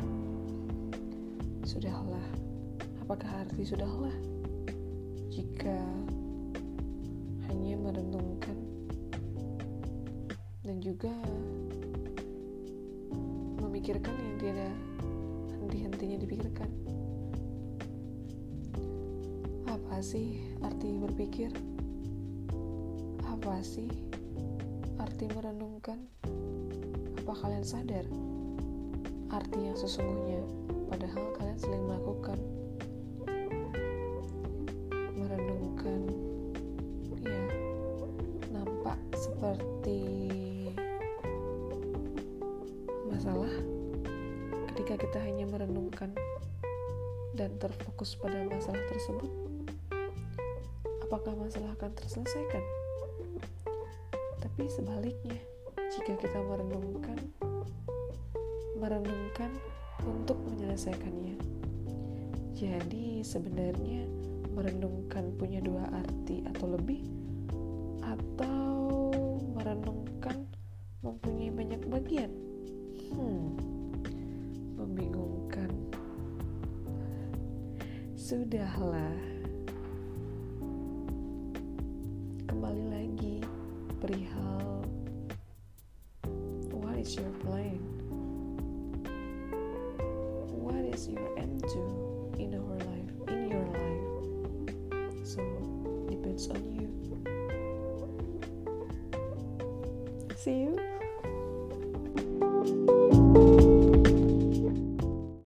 kemana? Sudahlah, apakah arti sudahlah jika hanya merenungkan? Dan juga memikirkan yang tiada henti-hentinya dipikirkan. Apa sih arti berpikir? Apa sih arti merenungkan? Apa kalian sadar arti yang sesungguhnya, padahal kalian sering melakukan? Merenungkan, ya, nampak seperti masalah ketika kita hanya merenungkan dan terfokus pada masalah tersebut. Apakah masalah akan terselesaikan? Tapi sebaliknya, jika kita merenungkan untuk menyelesaikannya. Jadi sebenarnya merenungkan punya dua arti atau lebih, atau merenungkan mempunyai banyak bagian. Membingungkan. Sudahlah. Kembali lagi perihal what is your plan? What is your end to in your life? So depends on you. See you.